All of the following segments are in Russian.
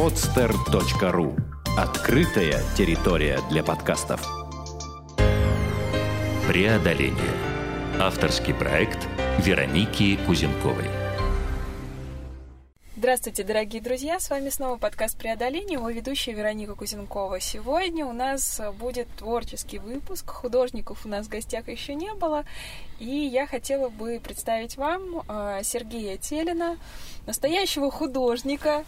Podster.ru. Открытая территория для подкастов. Преодоление. Авторский проект Вероники Кузенковой. Здравствуйте, дорогие друзья! С вами снова подкаст «Преодоление», его ведущая Вероника Кузенкова. Сегодня у нас будет творческий выпуск, художников у нас в гостях еще не было, и я хотела бы представить вам Сергея Телина, настоящего художника,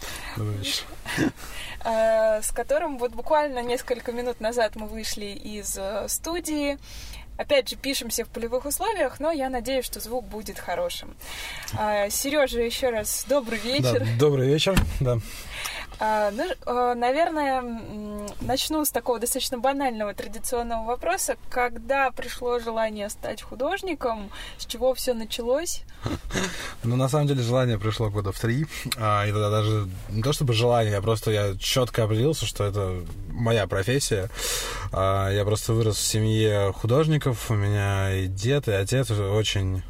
с которым вот буквально несколько минут назад мы вышли из студии. Опять же, пишемся в полевых условиях, но я надеюсь, что звук будет хорошим. Сережа, еще раз добрый вечер. Да, добрый вечер, да. Ну, наверное, начну с такого достаточно банального традиционного вопроса. Когда пришло желание стать художником? С чего все началось? Ну, на самом деле, желание пришло года в 3. И тогда даже не то чтобы желание, я четко определился, что это моя профессия. Я просто вырос в семье художников. У меня и дед, и отец очень...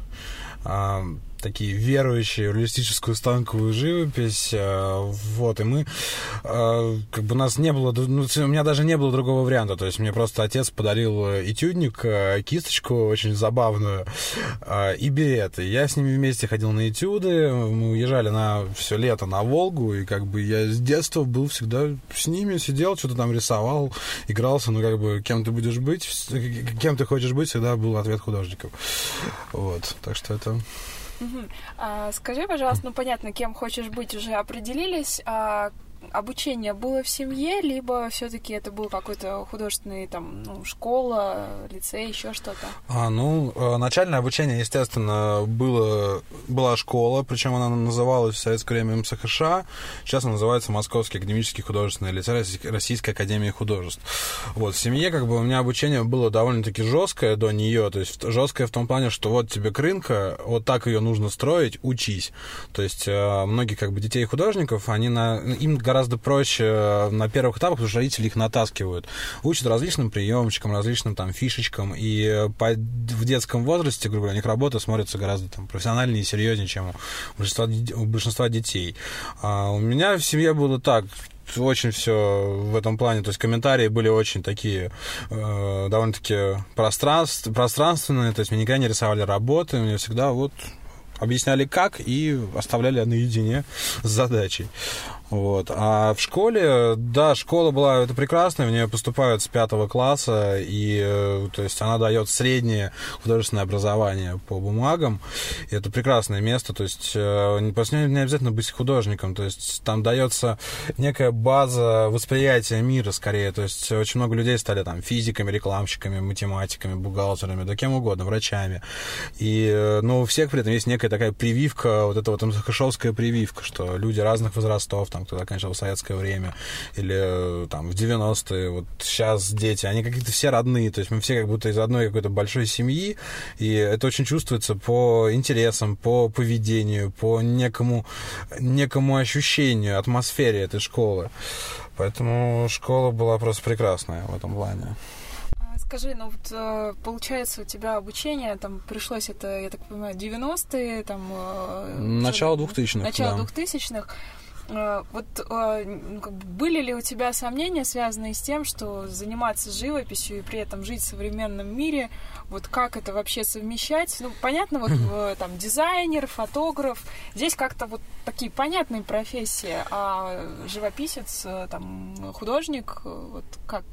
такие верующие в реалистическую станковую живопись, вот, и мы, нас не было, у меня даже не было другого варианта, то есть мне просто отец подарил этюдник, кисточку очень забавную и берет, и я с ними вместе ходил на этюды, мы уезжали на все лето на Волгу, и я с детства был всегда с ними, сидел, что-то там рисовал, игрался, кем ты будешь быть, кем ты хочешь быть, всегда был ответ художников, вот, так что это... Скажи, пожалуйста, понятно, кем хочешь быть, уже определились. А обучение было в семье, либо все-таки это был какой-то художественный, школа, лицей, еще что-то? Начальное обучение, естественно, была школа, причем она называлась в советское время МСХШ, сейчас она называется Московский академический художественный лицей Российской академии художеств. Вот, в семье, у меня обучение было довольно-таки жесткое до нее, то есть жесткое в том плане, что вот тебе крынка, вот так ее нужно строить, учись. То есть многие, детей художников, они им гораздо проще на первых этапах, потому что родители их натаскивают. Учат различным приемчикам, различным фишечкам. И в детском возрасте, грубо говоря, у них работа смотрится гораздо профессиональнее и серьезнее, чем у большинства детей. А у меня в семье было так... Очень все в этом плане, то есть комментарии были очень такие довольно-таки пространственные, то есть мы никогда не рисовали работы, мне всегда объясняли как и оставляли наедине с задачей. Вот. А в школе, да, школа была это прекрасная, в нее поступают с 5 класса, и то есть она дает среднее художественное образование по бумагам, и это прекрасное место, то есть после не обязательно быть художником, то есть там дается некая база восприятия мира скорее, то есть очень много людей стали физиками, рекламщиками, математиками, бухгалтерами, да кем угодно, врачами, но у всех при этом есть некая такая прививка, вот эта МСХШовская прививка, что люди разных возрастов, кто заканчивал в советское время, или в 90-е, вот сейчас дети, они какие-то все родные, то есть мы все из одной какой-то большой семьи, и это очень чувствуется по интересам, по поведению, по некому ощущению, атмосфере этой школы. Поэтому школа была просто прекрасная в этом плане. Скажи, получается, у тебя обучение, пришлось это, я так понимаю, 90-е, начало 2000-х. Начало 2000-х. Вот были ли у тебя сомнения, связанные с тем, что заниматься живописью и при этом жить в современном мире, вот как это вообще совмещать? Понятно, дизайнер, фотограф, здесь как-то такие понятные профессии, а живописец, художник, как?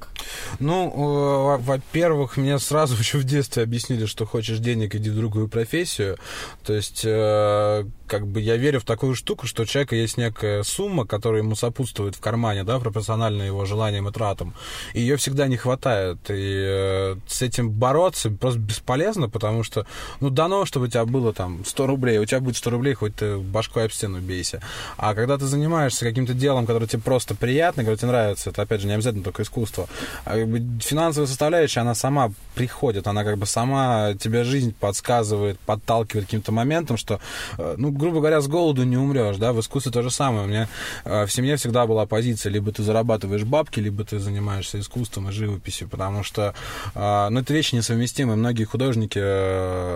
Во-первых, мне сразу еще в детстве объяснили, что хочешь денег, иди в другую профессию, то есть я верю в такую штуку, что у человека есть некая сумма, которая ему сопутствует в кармане, да, пропорционально его желаниям и тратам. И ее всегда не хватает. И с этим бороться просто бесполезно, потому что, дано, чтобы у тебя было 100 рублей, у тебя будет 100 рублей, хоть ты башкой об стену бейся. А когда ты занимаешься каким-то делом, которое тебе просто приятно, которое тебе нравится, это, опять же, не обязательно только искусство, финансовая составляющая, она сама приходит, она сама тебе жизнь подсказывает, подталкивает каким-то моментом, что, грубо говоря, с голоду не умрешь, да, в искусстве то же самое. У меня в семье всегда была позиция, либо ты зарабатываешь бабки, либо ты занимаешься искусством и живописью, потому что, это вещи несовместимы. и многие художники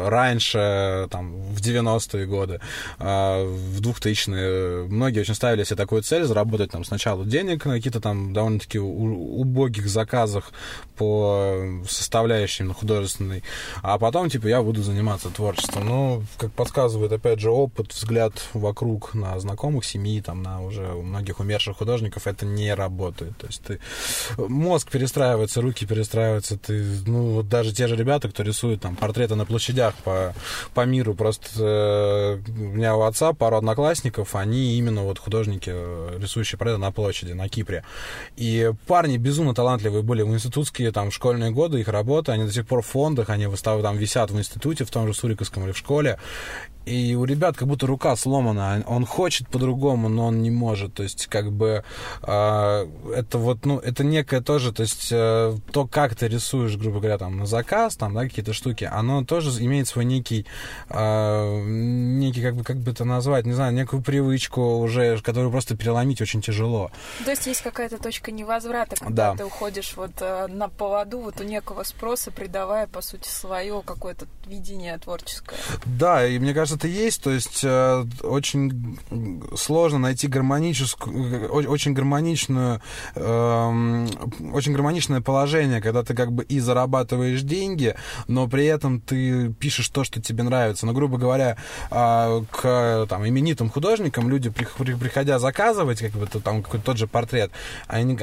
раньше, там, в 90-е годы, в 2000-е, многие очень ставили себе такую цель, заработать там сначала денег на какие-то там довольно-таки убогих заказах по составляющим художественной, а потом, типа, я буду заниматься творчеством. Ну, как подсказывает, опять же, опыт, взгляд вокруг на знакомых, семьи, там, на уже многих умерших художников, это не работает. То есть ты... мозг перестраивается, руки перестраиваются, ты... Ну, вот даже те же ребята, кто рисует там портреты на площадях по миру, просто у меня у отца пару одноклассников, они именно вот художники, рисующие портреты на площади, на Кипре. И парни безумно талантливые были в институтские, там, школьные годы, их работы, они до сих пор в фондах, они там висят в институте, в том же Суриковском или в школе. И у ребят как будто рука сломана. Он хочет по-другому, но он не может. То есть, как бы, это вот, ну, это некое тоже, то есть, то, как ты рисуешь, грубо говоря, там, на заказ, там, да, какие-то штуки, оно тоже имеет свой некий, как бы это назвать, не знаю, некую привычку уже, которую просто переломить очень тяжело. То есть, есть какая-то точка невозврата, когда да. ты уходишь вот на поводу вот у некого спроса, придавая, по сути, свое какое-то видение творческое. Да, и мне кажется, это есть, то есть очень сложно найти очень гармоничное положение, когда ты как бы и зарабатываешь деньги, но при этом ты пишешь то, что тебе нравится. Но, грубо говоря, к там, именитым художникам люди, приходя заказывать как бы, там, какой-то тот же портрет, они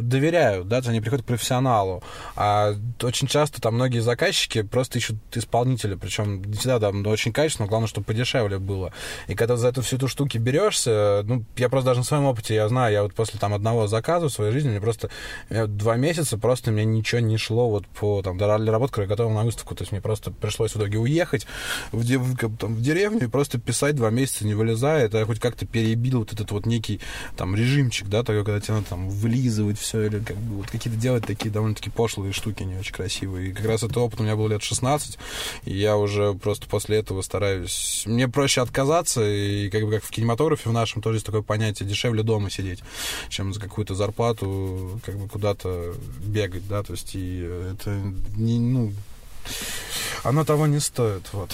доверяют, да, они приходят к профессионалу. А очень часто там многие заказчики просто ищут исполнителя, причем не всегда там, очень качественно, главное, чтобы подешевле было. И когда за эту всю эту штуку берешься, ну, я просто даже на своем опыте, я знаю, я вот после там одного заказа в своей жизни, мне просто 2 месяца просто мне ничего не шло вот по там доработке, которую я готовил на выставку, то есть мне просто пришлось в итоге уехать в деревню и просто писать 2 месяца не вылезая, это я хоть как-то перебил вот этот вот некий там режимчик, да, такой, когда тебе надо там вылизывать все или как бы вот какие-то делать такие довольно-таки пошлые штуки, не очень красивые. И как раз этот опыт у меня был лет 16, и я уже просто после этого стараюсь. Мне проще отказаться, и как в кинематографе в нашем тоже есть такое понятие, дешевле дома сидеть, чем за какую-то зарплату как бы куда-то бегать, да, то есть и это не, ну, оно того не стоит, вот.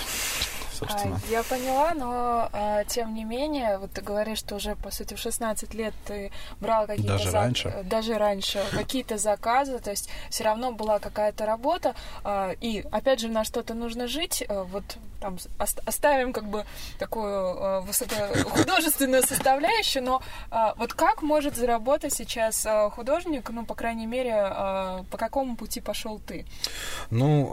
Собственно. Я поняла, но тем не менее, вот ты говоришь, что уже, по сути, в 16 лет ты брал какие-то... Даже раньше. Какие-то заказы, то есть все равно была какая-то работа, и, опять же, на что-то нужно жить, вот там оставим как бы такую высокохудожественную составляющую, но вот как может заработать сейчас художник, ну, по крайней мере, по какому пути пошел ты? Ну,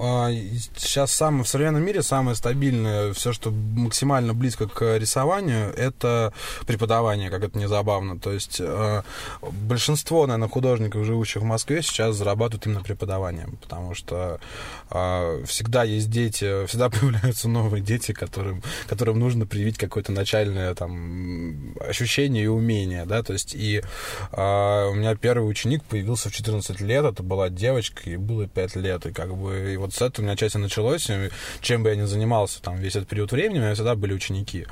сейчас в современном мире самое стабильное, все, что максимально близко к рисованию, это преподавание, как это не забавно. То есть большинство, наверное, художников, живущих в Москве, сейчас зарабатывают именно преподаванием, потому что всегда есть дети, всегда появляются новые дети, которым нужно привить какое-то начальное там ощущение и умение, да, то есть и у меня первый ученик появился в 14 лет, это была девочка, ей было 5 лет, и как бы, и вот с этого у меня часть и началось, и чем бы я ни занимался там весь этот период времени, у меня всегда были ученики.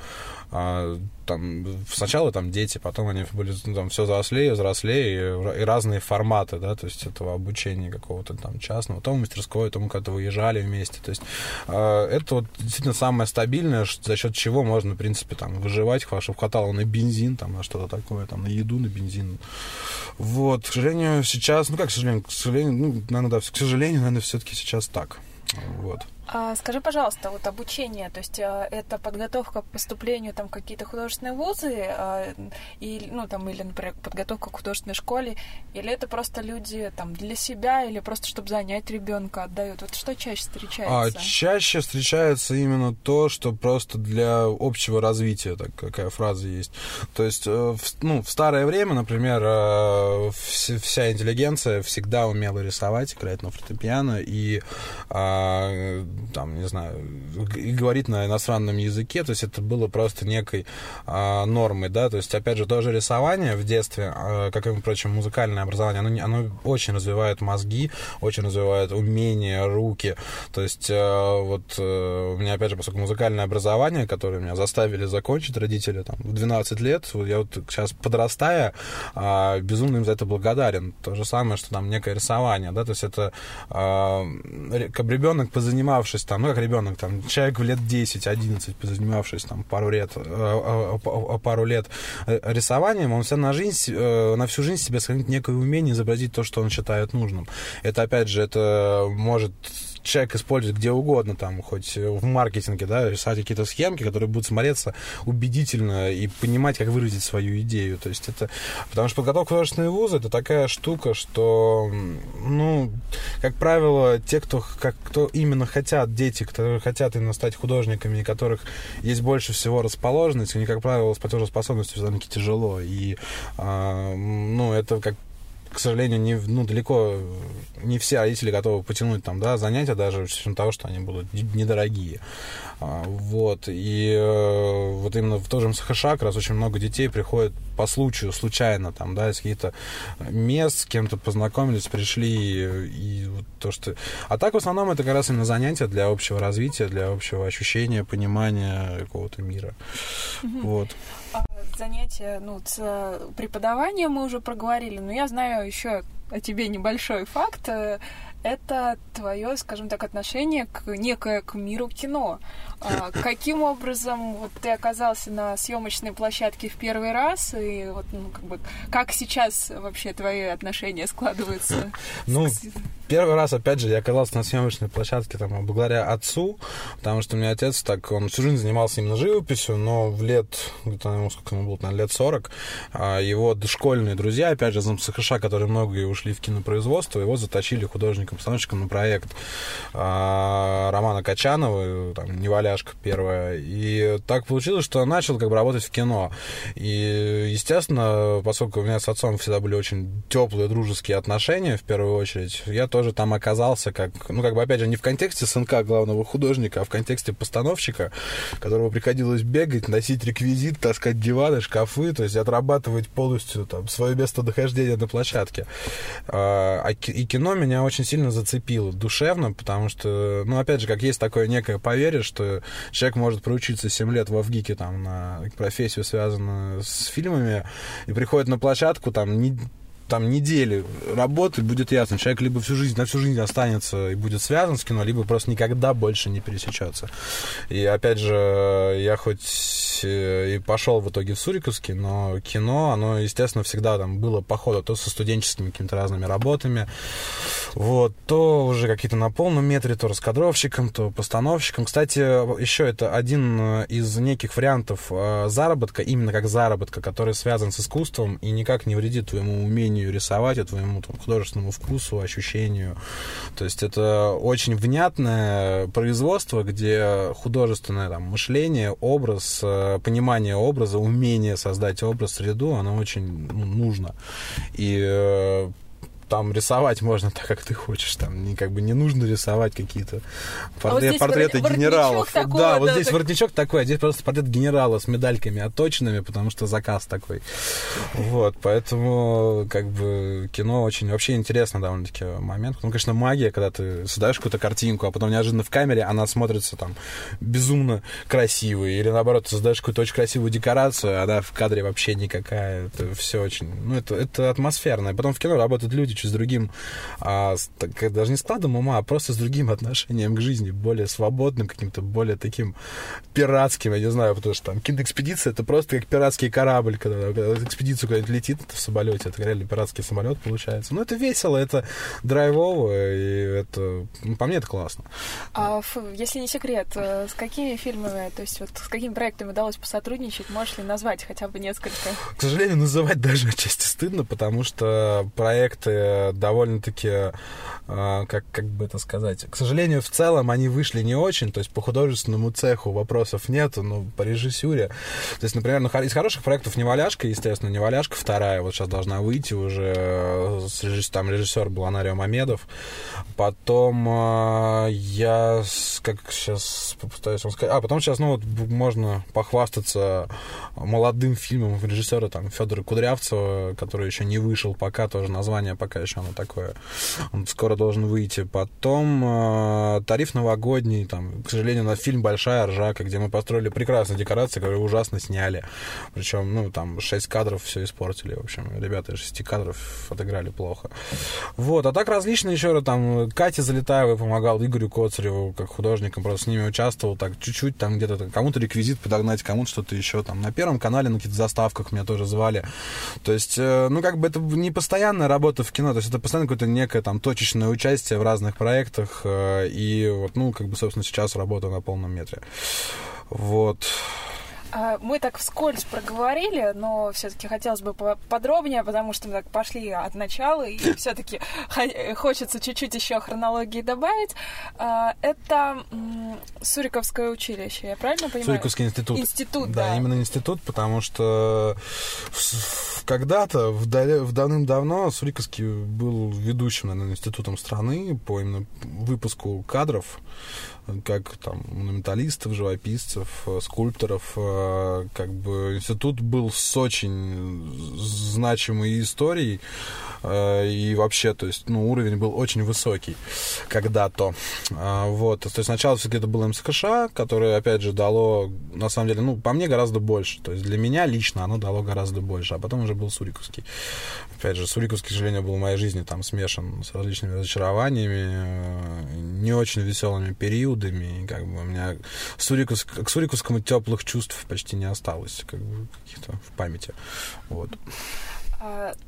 Там, сначала там дети, потом они были там все взрослее, и разные форматы, да, то есть этого обучения какого-то там частного, то в мастерской, то мы как-то выезжали вместе, то есть это вот действительно самое стабильное, за счет чего можно, в принципе, там, выживать, чтобы хватало на бензин, там, на что-то такое, там, на еду, на бензин. Вот, к сожалению, сейчас, ну, как, к сожалению, наверное, все-таки сейчас так, вот. Скажи, пожалуйста, вот обучение, то есть это подготовка к поступлению там, в какие-то художественные вузы, и, ну, там, или, например, подготовка к художественной школе, или это просто люди там, для себя, или просто, чтобы занять ребенка, отдают? Вот что чаще встречается? Чаще встречается именно то, что просто для общего развития, такая фраза есть. То есть в старое время, например, вся интеллигенция всегда умела рисовать, играть на фортепиано, и там, не знаю, и говорить на иностранном языке, то есть это было просто некой нормой, да, то есть, опять же, тоже рисование в детстве, как и, впрочем, музыкальное образование, оно очень развивает мозги, очень развивает умения, руки, то есть, у меня, опять же, поскольку музыкальное образование, которое меня заставили закончить родители, там, в 12 лет, я вот сейчас, подрастая, безумно им за это благодарен, то же самое, что там некое рисование, да, то есть это как ребенок, позанимавшись там, ну как ребенок, там, человек в лет 10-11, позанимавшись там пару лет рисованием, он на всю жизнь себе сохранит некое умение изобразить то, что он считает нужным. Это, опять же, это может человек использует где угодно, там, хоть в маркетинге, да, рисовать какие-то схемки, которые будут смотреться убедительно и понимать, как выразить свою идею. То есть это... Потому что подготовка к художественные вузы — это такая штука, что, ну, как правило, те, кто именно хотят, дети, которые хотят именно стать художниками, и которых есть больше всего расположенность, они, как правило, с платежеспособностью все-таки тяжело. И, это как... К сожалению, далеко не все родители готовы потянуть там, да, занятия, даже в числе того, что они будут недорогие. Вот. И вот именно в том же МСХШ как раз очень много детей приходят по случаю, случайно, там, да, из каких-то мест, с кем-то познакомились, пришли, и вот то, что... А так, в основном, это как раз именно занятия для общего развития, для общего ощущения, понимания какого-то мира. Mm-hmm. Вот. Занятия, с преподаванием мы уже проговорили, но я знаю еще о тебе небольшой факт. Это твое, скажем так, отношение к миру кино. Каким образом ты оказался на съемочной площадке в первый раз? И как сейчас вообще твои отношения складываются? Первый раз, опять же, я оказался на съемочной площадке там, благодаря отцу, потому что у меня отец он всю жизнь занимался именно живописью, но в лет, сколько ему было, лет 40, его дошкольные друзья, опять же, из МСХШ, которые многие ушли в кинопроизводство, его затащили художником-постановщиком на проект Романа Качанова, там, «Неваляшка» первая, и так получилось, что я начал работать в кино, и, естественно, поскольку у меня с отцом всегда были очень теплые дружеские отношения, в первую очередь, я тоже там оказался опять же, не в контексте сынка главного художника, а в контексте постановщика, которого приходилось бегать, носить реквизит, таскать диваны, шкафы, то есть отрабатывать полностью там свое местонахождение на площадке. И кино меня очень сильно зацепило душевно, потому что, опять же, как есть такое некое поверье, что человек может проучиться 7 лет во ВГИКе там, на профессию, связанную с фильмами, и приходит на площадку, там недели работы, будет ясно, человек либо на всю жизнь останется и будет связан с кино, либо просто никогда больше не пересечется. И опять же, я хоть и пошел в итоге в Суриковский, но кино, оно, естественно, всегда там было по ходу, то со студенческими какими-то разными работами, вот, то уже какие-то на полном метре, то раскадровщиком, то постановщиком. Кстати, еще это один из неких вариантов заработка, именно как заработка, который связан с искусством и никак не вредит твоему умению рисовать, и твоему художественному вкусу, ощущению. То есть это очень внятное производство, где художественное мышление, образ, понимание образа, умение создать образ, среду, оно очень нужно. И там рисовать можно так, как ты хочешь. Там не нужно рисовать какие-то портреты генералов. Здесь воротничок такой, а здесь просто портрет генерала с медальками отточенными, потому что заказ такой. Вот, поэтому кино очень... Вообще интересный довольно-таки момент. Конечно, магия, когда ты создаешь какую-то картинку, а потом неожиданно в камере она смотрится там безумно красивой. Или наоборот, ты создаешь какую-то очень красивую декорацию, а она в кадре вообще никакая. Это все очень... это атмосферно. Потом в кино работают люди, с другим, даже не складом ума, а просто с другим отношением к жизни, более свободным, каким-то более таким пиратским, я не знаю, потому что там киноэкспедиция — это просто как пиратский корабль, когда экспедицию куда-нибудь летит в самолете, это реально пиратский самолет получается. Это весело, это драйвово, и это, по мне, это классно. А если не секрет, с какими фильмами, то есть с какими проектами удалось посотрудничать, можешь ли назвать хотя бы несколько? К сожалению, называть даже отчасти стыдно, потому что проекты довольно-таки, как бы это сказать, к сожалению, в целом они вышли не очень, то есть по художественному цеху вопросов нет, но по режиссуре. То есть, например, из хороших проектов «Неваляшка», естественно, «Неваляшка» вторая, вот сейчас должна выйти уже, там режиссер был Анар Амедов. Потом я, как сейчас попытаюсь вам сказать, потом сейчас, можно похвастаться молодым фильмом режиссера там Федора Кудрявцева, который еще не вышел пока, тоже название пока еще оно такое, он скоро должен выйти. Потом «Тариф новогодний», там, к сожалению, на фильм «Большая ржака», где мы построили прекрасные декорации, которые ужасно сняли, причем, 6 кадров все испортили, в общем, ребята 6 кадров отыграли плохо. Вот, а так различные еще там Катя Залетаева помогал, Игорю Коцареву как художникам, просто с ними участвовал, так чуть-чуть там где-то кому-то реквизит подогнать, кому-то что-то еще там на Первом канале на каких-то заставках меня тоже звали. То есть, это не постоянная работа в кино, то есть это постоянно какое-то некое там точечное участие в разных проектах, и собственно, сейчас работа на полном метре. Вот. Мы так вскользь проговорили, но все-таки хотелось бы подробнее, потому что мы так пошли от начала, и все-таки хочется чуть-чуть еще хронологии добавить. Это Суриковское училище, я правильно понимаю? Суриковский институт. Институт, да. Именно институт, потому что когда-то, давным-давно, Суриковский был ведущим, наверное, институтом страны по именно выпуску кадров, как там монументалистов, живописцев, скульпторов. Институт был с очень значимой историей, и вообще, то есть, уровень был очень высокий когда-то. Вот, то есть сначала все-таки это было МСХА, которое, опять же, дало, на самом деле, по мне гораздо больше, то есть для меня лично оно дало гораздо больше, а потом уже был Суриковский. Опять же, Суриковский, к сожалению, был в моей жизни там смешан с различными разочарованиями, не очень веселыми периодами, у меня к Суриковскому теплых чувств почти не осталось, каких-то в памяти, вот.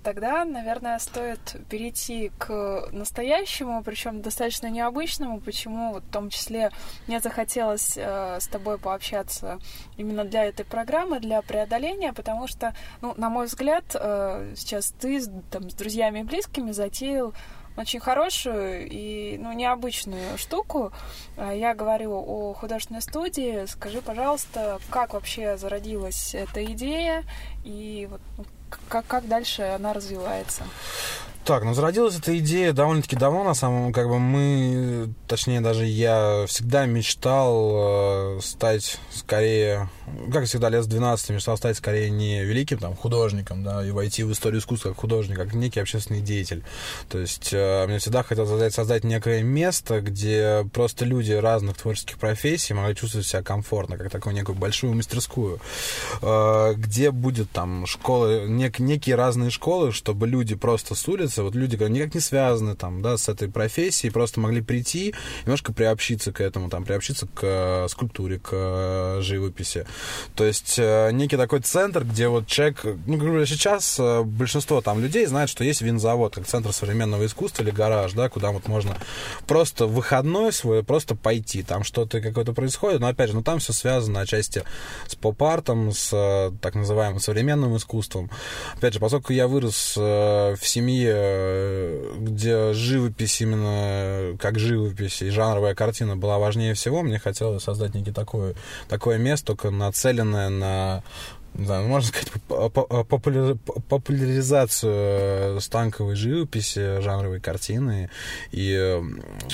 Тогда, наверное, стоит перейти к настоящему, причем достаточно необычному, почему в том числе мне захотелось с тобой пообщаться именно для этой программы, для преодоления, потому что, на мой взгляд, сейчас ты с друзьями и близкими затеял очень хорошую и необычную штуку. Я говорю о художественной студии. Скажи, пожалуйста, как вообще зародилась эта идея и как дальше она развивается? Так, зародилась эта идея довольно-таки давно, на самом деле, мы, точнее, даже я всегда мечтал стать скорее, как всегда, лет с 12 мечтал стать скорее не великим художником, и войти в историю искусства как художник, как некий общественный деятель. То есть мне всегда хотелось создать некое место, где просто люди разных творческих профессий могли чувствовать себя комфортно, как такую некую большую мастерскую, где будет школы, некие разные школы, чтобы люди просто с улицы, люди никак не связаны с этой профессией, просто могли прийти, немножко приобщиться к этому, приобщиться к скульптуре, к живописи. То есть некий такой центр, где человек, сейчас большинство людей знает, что есть Винзавод, как центр современного искусства, или Гараж, куда можно просто в выходной свой просто пойти, там что-то какое-то происходит, но опять же, там все связано отчасти с поп-артом, с так называемым современным искусством. Опять же, поскольку я вырос в семье, где живопись именно как живопись и жанровая картина была важнее всего, мне хотелось создать некий такое место, только нацеленное на, можно сказать, популяризацию станковой живописи, жанровой картины и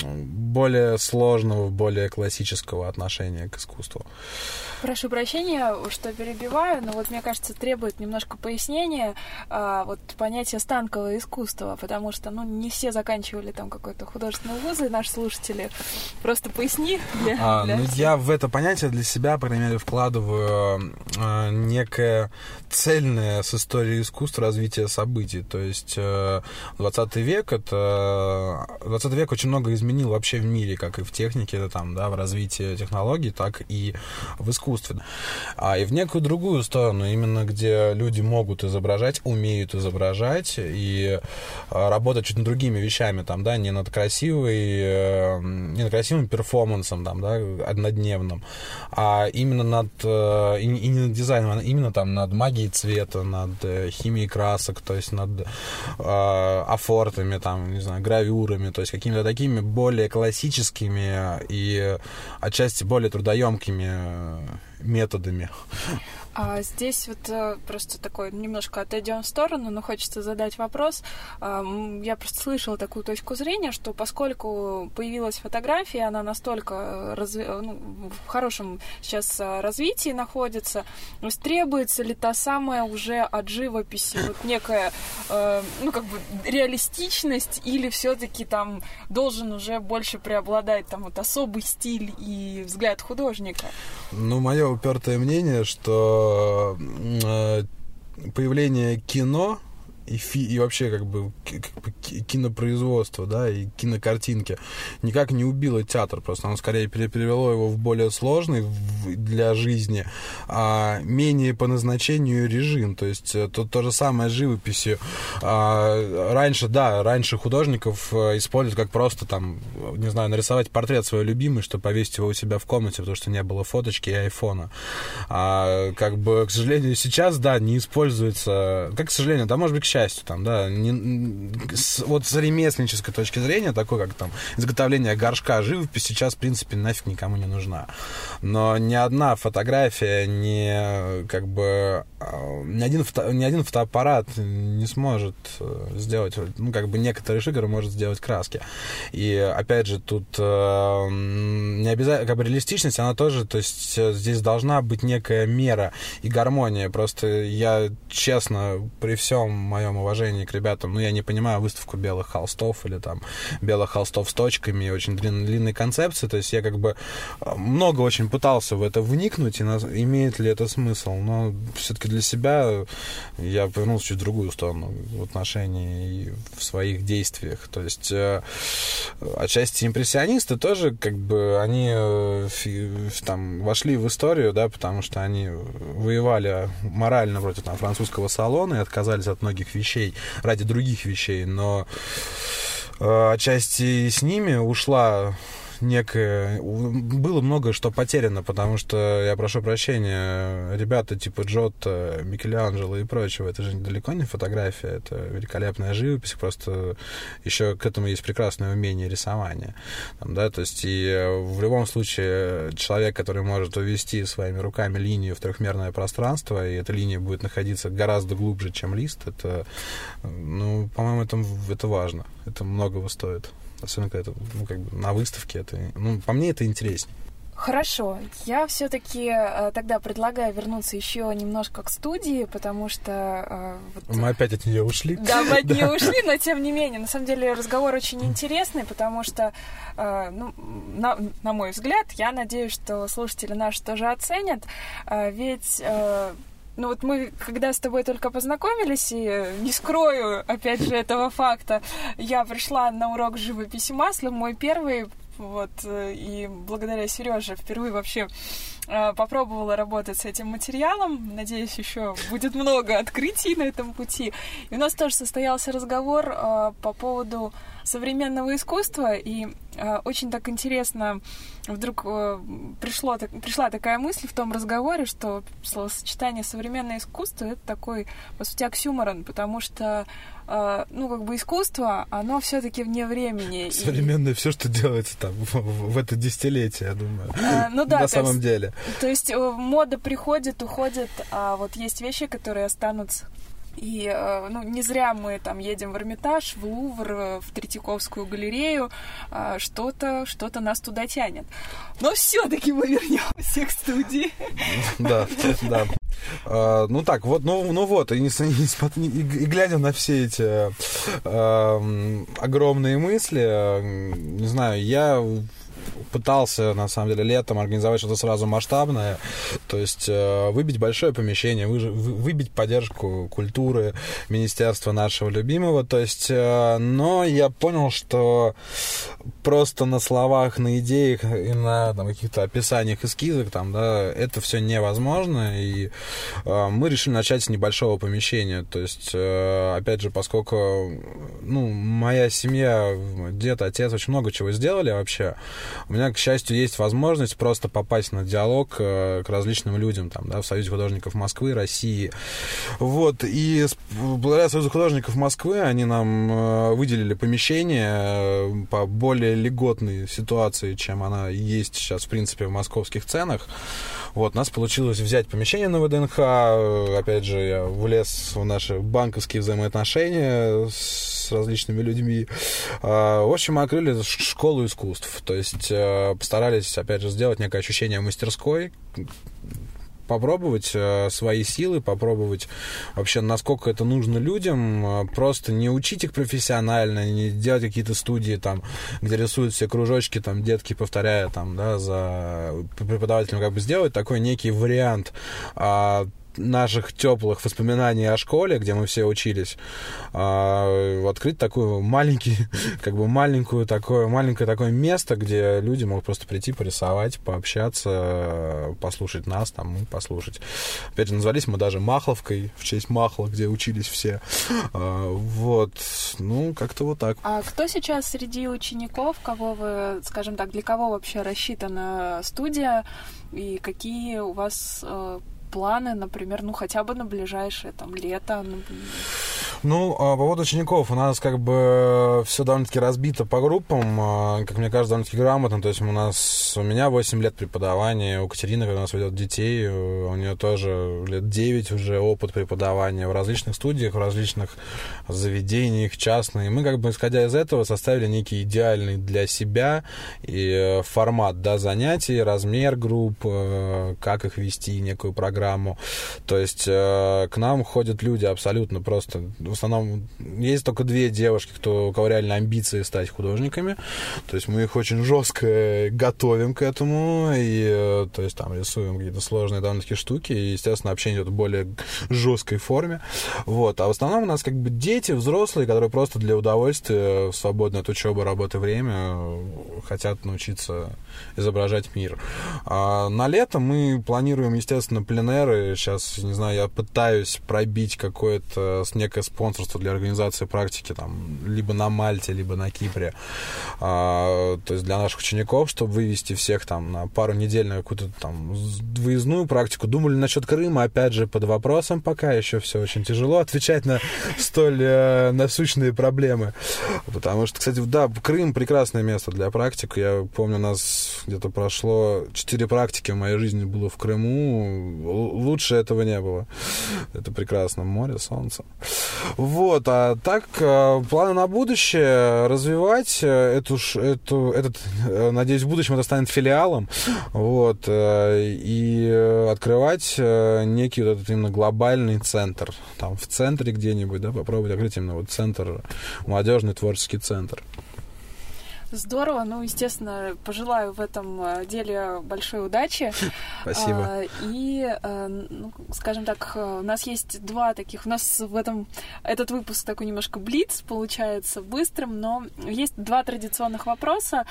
более сложного, более классического отношения к искусству. Прошу прощения, что перебиваю, но мне кажется, требует немножко пояснения понятие станковое искусство, потому что, не все заканчивали какой-то художественный вуз, и наши слушатели. Просто поясни. Я в это понятие для себя, по крайней мере, вкладываю некое цельное с историей искусства развитие событий. То есть 20 век очень много изменил вообще в мире, как и в технике, в развитии технологий, так и в искусстве. И в некую другую сторону, именно где люди могут изображать, умеют изображать и работать чуть над другими вещами, не над красивым перформансом, однодневным, а именно над дизайном, именно активно там над магией цвета, над химией красок, то есть над афортами, там, не знаю, гравюрами, то есть какими-то такими более классическими и отчасти более трудоемкими методами. А здесь вот просто такой, немножко отойдем в сторону, но хочется задать вопрос. Я просто слышала такую точку зрения, что поскольку появилась фотография, она настолько в хорошем сейчас развитии находится, требуется ли та самая уже от живописи вот некая, реалистичность, или все-таки там должен уже больше преобладать там вот особый стиль и взгляд художника? Мое упертое мнение, что появление кино и вообще кинопроизводство, да, и кинокартинки никак не убило театр, просто оно скорее перевело его в более сложный для жизни, менее по назначению режим, то есть то же самое с живописью. Раньше художников использовали как просто там, не знаю, нарисовать портрет своего любимого, чтобы повесить его у себя в комнате, потому что не было фоточки и айфона. К сожалению, сейчас, да, не используется, к сожалению, да, может быть, к счастью, там, да, с ремесленнической точки зрения, такое, как там изготовление горшка, живопись сейчас, в принципе, нафиг никому не нужна. Но ни одна фотография, ни один фотоаппарат не сможет сделать, некоторые шигеры может сделать краски. И, опять же, тут не обязательно, реалистичность, она тоже, то есть здесь должна быть некая мера и гармония. Просто я, честно, при всем моем уважении к ребятам, я не понимаю выставку белых холстов или там белых холстов с точками и очень длинной концепции, то есть я много очень пытался в это вникнуть, и имеет ли это смысл, но все-таки для себя я повернулся чуть в другую сторону в отношении и в своих действиях, то есть отчасти импрессионисты тоже они там вошли в историю, да, потому что они воевали морально против там французского салона и отказались от многих вещей ради других вещей, но отчасти с ними ушла некое... Было много что потеряно, потому что, я прошу прощения, ребята типа Джотто, Микеланджело и прочего, это же далеко не фотография, это великолепная живопись, просто еще к этому есть прекрасное умение рисования. То есть и в любом случае человек, который может увести своими руками линию в трехмерное пространство, и эта линия будет находиться гораздо глубже, чем лист, это, по-моему, это важно, это многого стоит. Особенно, когда это, на выставке. Это, по мне, это интереснее. Хорошо. Я все-таки тогда предлагаю вернуться еще немножко к студии, потому что... Мы опять от нее ушли. Да, мы от нее ушли, но тем не менее. На самом деле разговор очень интересный, потому что, на мой взгляд, я надеюсь, что слушатели наши тоже оценят. Ведь... мы, когда с тобой только познакомились, и не скрою, опять же, этого факта, я пришла на урок живописи маслом, мой первый, и благодаря Сереже впервые вообще попробовала работать с этим материалом. Надеюсь, еще будет много открытий на этом пути. И у нас тоже состоялся разговор по поводу современного искусства, и очень так интересно вдруг пришла такая мысль в том разговоре, что словосочетание «современное искусство» — это такой, по сути, оксюморон, потому что искусство, оно все-таки вне времени. Современное все, что делается там в это десятилетие, я думаю, на самом деле. То есть мода приходит, уходит, а есть вещи, которые останутся. И не зря мы там едем в Эрмитаж, в Лувр, в Третьяковскую галерею. Что-то нас туда тянет. Но все-таки мы вернемся к студии. Да. И глядя на все эти огромные мысли, не знаю, я пытался, на самом деле, летом организовать что-то сразу масштабное, то есть выбить большое помещение, выбить поддержку культуры, министерства нашего любимого, то есть, но я понял, что просто на словах, на идеях и на каких-то описаниях, эскизах, это все невозможно, и мы решили начать с небольшого помещения, то есть, опять же, поскольку, моя семья, дед, отец очень много чего сделали вообще, У меня, к счастью, есть возможность просто попасть на диалог к различным людям там, да, в Союзе художников Москвы, России. Вот. И благодаря Союзу художников Москвы они нам выделили помещение по более льготной ситуации, чем она есть сейчас, в принципе, в московских ценах. Вот, у нас получилось взять помещение на ВДНХ. Опять же, я влез в наши банковские взаимоотношения с различными людьми. В общем, мы открыли школу искусств. То есть постарались, опять же, сделать некое ощущение мастерской, попробовать свои силы, попробовать вообще, насколько это нужно людям, просто не учить их профессионально, не делать какие-то студии, там, где рисуют все кружочки, там, детки, повторяя, там, да, за преподавателем, как бы сделать такой некий вариант наших теплых воспоминаний о школе, где мы все учились, открыть такую маленькое такое место, где люди могут просто прийти, порисовать, пообщаться, послушать нас, там, и послушать. Опять же, назвались мы даже Махловкой, в честь Махла, где учились все. Вот. Ну, как-то вот так. А кто сейчас среди учеников, кого вы, скажем так, для кого вообще рассчитана студия, и какие у вас планы, например, ну, хотя бы на ближайшее там лето? Ну, по поводу учеников, у нас как бы все довольно-таки разбито по группам, как мне кажется, довольно-таки грамотно. То есть у меня 8 лет преподавания, у Катерины, когда у нас ведет детей, у нее тоже лет 9 уже опыт преподавания в различных студиях, в различных заведениях, частные. Мы как бы, исходя из этого, составили некий идеальный для себя и формат, да, занятий, размер групп, как их вести, некую программу. То есть к нам ходят люди абсолютно просто. В основном есть только 2 девушки, у кого реально амбиции стать художниками. То есть мы их очень жестко готовим к этому. И то есть там рисуем какие-то сложные довольно-таки штуки. И, естественно, общение идет в более жесткой форме. Вот. А в основном у нас как бы дети, взрослые, которые просто для удовольствия, в свободное от учебы, работы время, хотят научиться изображать мир. А на лето мы планируем, естественно, пленеры. Сейчас, не знаю, я пытаюсь пробить какое-то некое спонсорство для организации практики там либо на Мальте, либо на Кипре. То есть для наших учеников, чтобы вывести всех там на пару недель на какую-то там выездную практику. Думали насчет Крыма, опять же, под вопросом пока еще все очень тяжело отвечать на столь насущные проблемы. Потому что, кстати, да, Крым — прекрасное место для практик. Я помню, у нас где-то прошло 4 практики в моей жизни было в Крыму. Лучше этого не было. Это прекрасно. Море, солнце. Вот. А так, планы на будущее — развивать этот, надеюсь, в будущем это станет филиалом. Вот. И открывать некий вот этот именно глобальный центр. Там в центре где-нибудь, да, попробовать открыть именно вот центр, молодежный творческий центр. Здорово. Ну, естественно, пожелаю в этом деле большой удачи. Спасибо. И, ну, скажем так, у нас есть 2 таких... У нас этот выпуск такой немножко блиц, получается, быстрым, но есть 2 традиционных вопроса.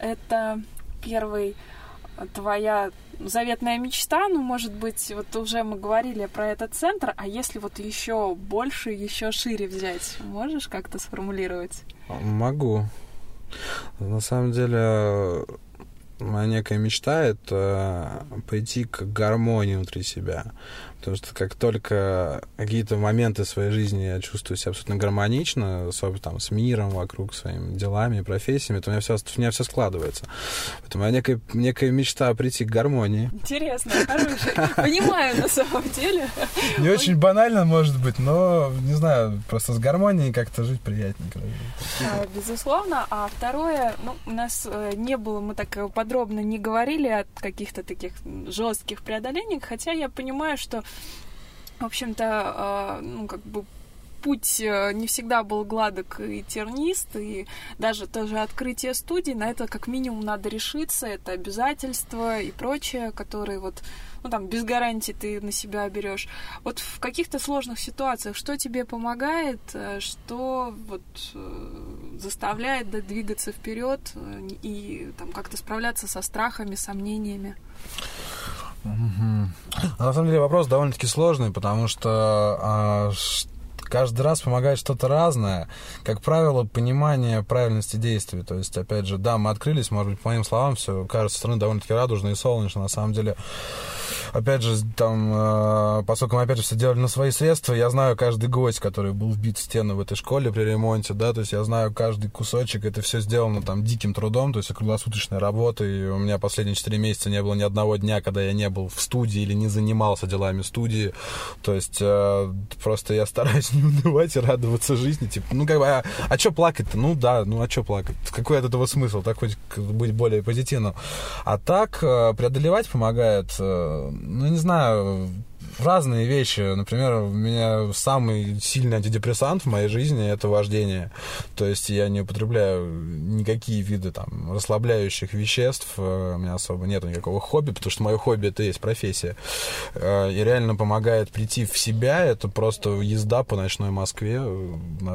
Это первый — твоя заветная мечта, ну, может быть, вот уже мы говорили про этот центр, а если вот еще больше, еще шире взять, можешь как-то сформулировать? Могу. На самом деле, моя некая мечта — это прийти к гармонии внутри себя. Потому что как только какие-то моменты своей жизни я чувствую себя абсолютно гармонично, особенно там с миром вокруг, своими делами, профессиями, то у меня все складывается. Поэтому моя некая мечта — прийти к гармонии. Интересно, хорошая. Понимаю, на самом деле. Не очень банально, может быть, но, не знаю, просто с гармонией как-то жить приятнее. Безусловно. А второе, ну, у нас не было, мы так подробно не говорили о каких-то таких жестких преодолениях, хотя я понимаю, что, в общем-то, ну, как бы путь не всегда был гладок и тернист, и даже тоже открытие студии, на это как минимум надо решиться, это обязательства и прочее, которые вот, ну, там, без гарантий ты на себя берешь. Вот в каких-то сложных ситуациях что тебе помогает, что вот заставляет, да, двигаться вперед и там как-то справляться со страхами, сомнениями? На самом деле вопрос довольно-таки сложный, потому что Каждый раз помогает что-то разное. Как правило, понимание правильности действий. То есть, опять же, да, мы открылись, может быть, по моим словам, все кажется со стороны довольно-таки радужно и солнечно. На самом деле, опять же, там, поскольку мы, опять же, все делали на свои средства, я знаю каждый гвоздь, который был вбит в стену в этой школе при ремонте, да, то есть я знаю каждый кусочек, это все сделано там диким трудом, то есть круглосуточная работа, и у меня последние 4 месяца не было ни одного дня, когда я не был в студии или не занимался делами студии, то есть просто я стараюсь не унывать и радоваться жизни, типа, ну, как бы, а чё плакать-то? Ну, да, ну, а чё плакать? Какой от этого смысл? Так хоть быть более позитивным. А так преодолевать помогает, ну, не знаю, разные вещи. Например, у меня самый сильный антидепрессант в моей жизни — это вождение. То есть я не употребляю никакие виды там расслабляющих веществ. У меня особо нет никакого хобби, потому что мое хобби — это и есть профессия. И реально помогает прийти в себя. Это просто езда по ночной Москве.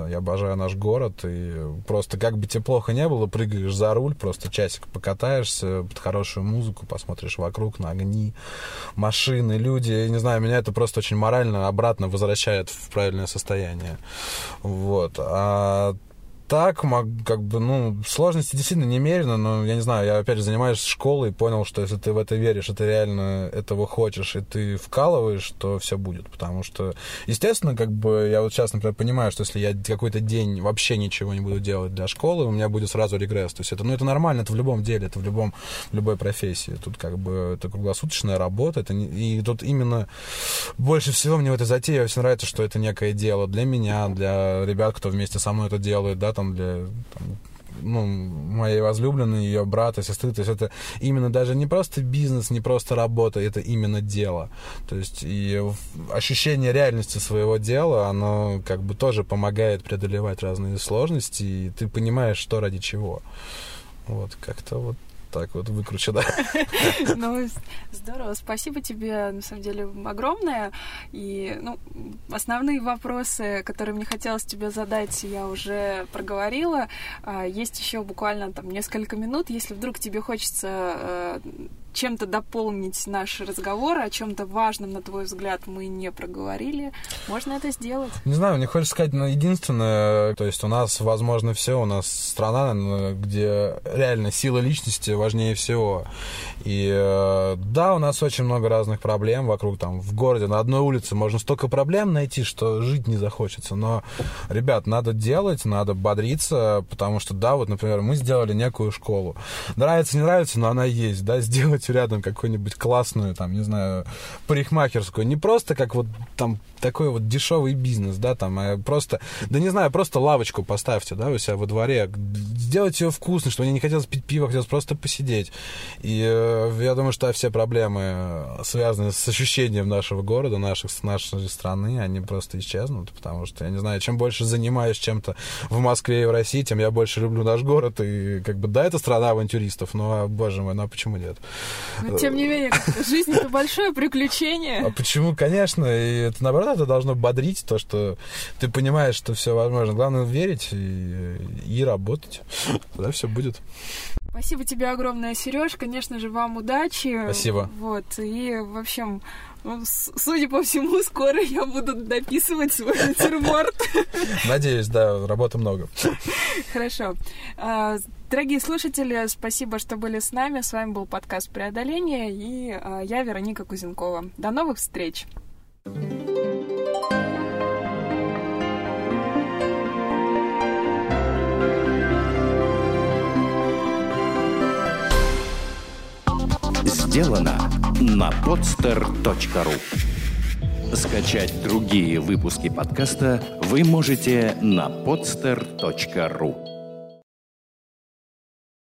Я обожаю наш город. И просто как бы тебе плохо не было, прыгаешь за руль, просто часик покатаешься под хорошую музыку, посмотришь вокруг на огни, машины, люди. Не знаю, меня это просто очень морально обратно возвращает в правильное состояние. Вот. А так, как бы, ну, сложности действительно немерено, но, я не знаю, я, опять же, занимаюсь школой и понял, что если ты в это веришь, и ты реально этого хочешь, и ты вкалываешь, то все будет, потому что, естественно, как бы, я вот сейчас, например, понимаю, что если я какой-то день вообще ничего не буду делать для школы, у меня будет сразу регресс, то есть это, ну, это нормально, это в любом деле, это в любой профессии, тут, как бы, это круглосуточная работа, это не, и тут именно больше всего мне в этой затее очень нравится, что это некое дело для меня, для ребят, кто вместе со мной это делает, да, для там, ну, моей возлюбленной, ее брата, сестры. То есть это именно даже не просто бизнес, не просто работа, это именно дело. То есть и ощущение реальности своего дела, оно как бы тоже помогает преодолевать разные сложности, и ты понимаешь, что ради чего. Вот, как-то вот так вот выкручено. Ну, здорово. Спасибо тебе, на самом деле, огромное. И, ну, основные вопросы, которые мне хотелось тебе задать, я уже проговорила. Есть еще буквально там несколько минут. Если вдруг тебе хочется чем-то дополнить наш разговор, о чем-то важном, на твой взгляд, мы не проговорили, можно это сделать. Не знаю, мне хочется сказать, но единственное, то есть у нас, возможно, все, у нас страна, где реально сила личности важнее всего. И да, у нас очень много разных проблем вокруг, там, в городе, на одной улице можно столько проблем найти, что жить не захочется. Но, ребят, надо делать, надо бодриться, потому что, да, вот, например, мы сделали некую школу. Нравится, не нравится, но она есть, да, сделать рядом какую-нибудь классную, там, не знаю, парикмахерскую, не просто как вот там такой вот дешевый бизнес, да, там, а просто, да не знаю, просто лавочку поставьте, да, у себя во дворе, сделать ее вкусно, чтобы мне не хотелось пить пиво, хотелось просто посидеть. И я думаю, что все проблемы, связанные с ощущением нашего города, нашей страны, они просто исчезнут, потому что, я не знаю, чем больше занимаюсь чем-то в Москве и в России, тем я больше люблю наш город, и как бы, да, это страна авантюристов, но, боже мой, ну а почему нет? Но, тем не менее, жизнь — это большое приключение. А почему? Конечно. И это, наоборот, это должно бодрить, то, что ты понимаешь, что все возможно. Главное — верить и работать. Тогда все будет. Спасибо тебе огромное, Сереж. Конечно же, вам удачи. Спасибо. Вот. И, в общем, судя по всему, скоро я буду дописывать свой бутерброд. Надеюсь, да, работы много. Хорошо. Дорогие слушатели, спасибо, что были с нами. С вами был подкаст «Преодоление», и я, Вероника Кузенкова. До новых встреч! Сделано на Podster.ru. Скачать другие выпуски подкаста вы можете на Podster.ru.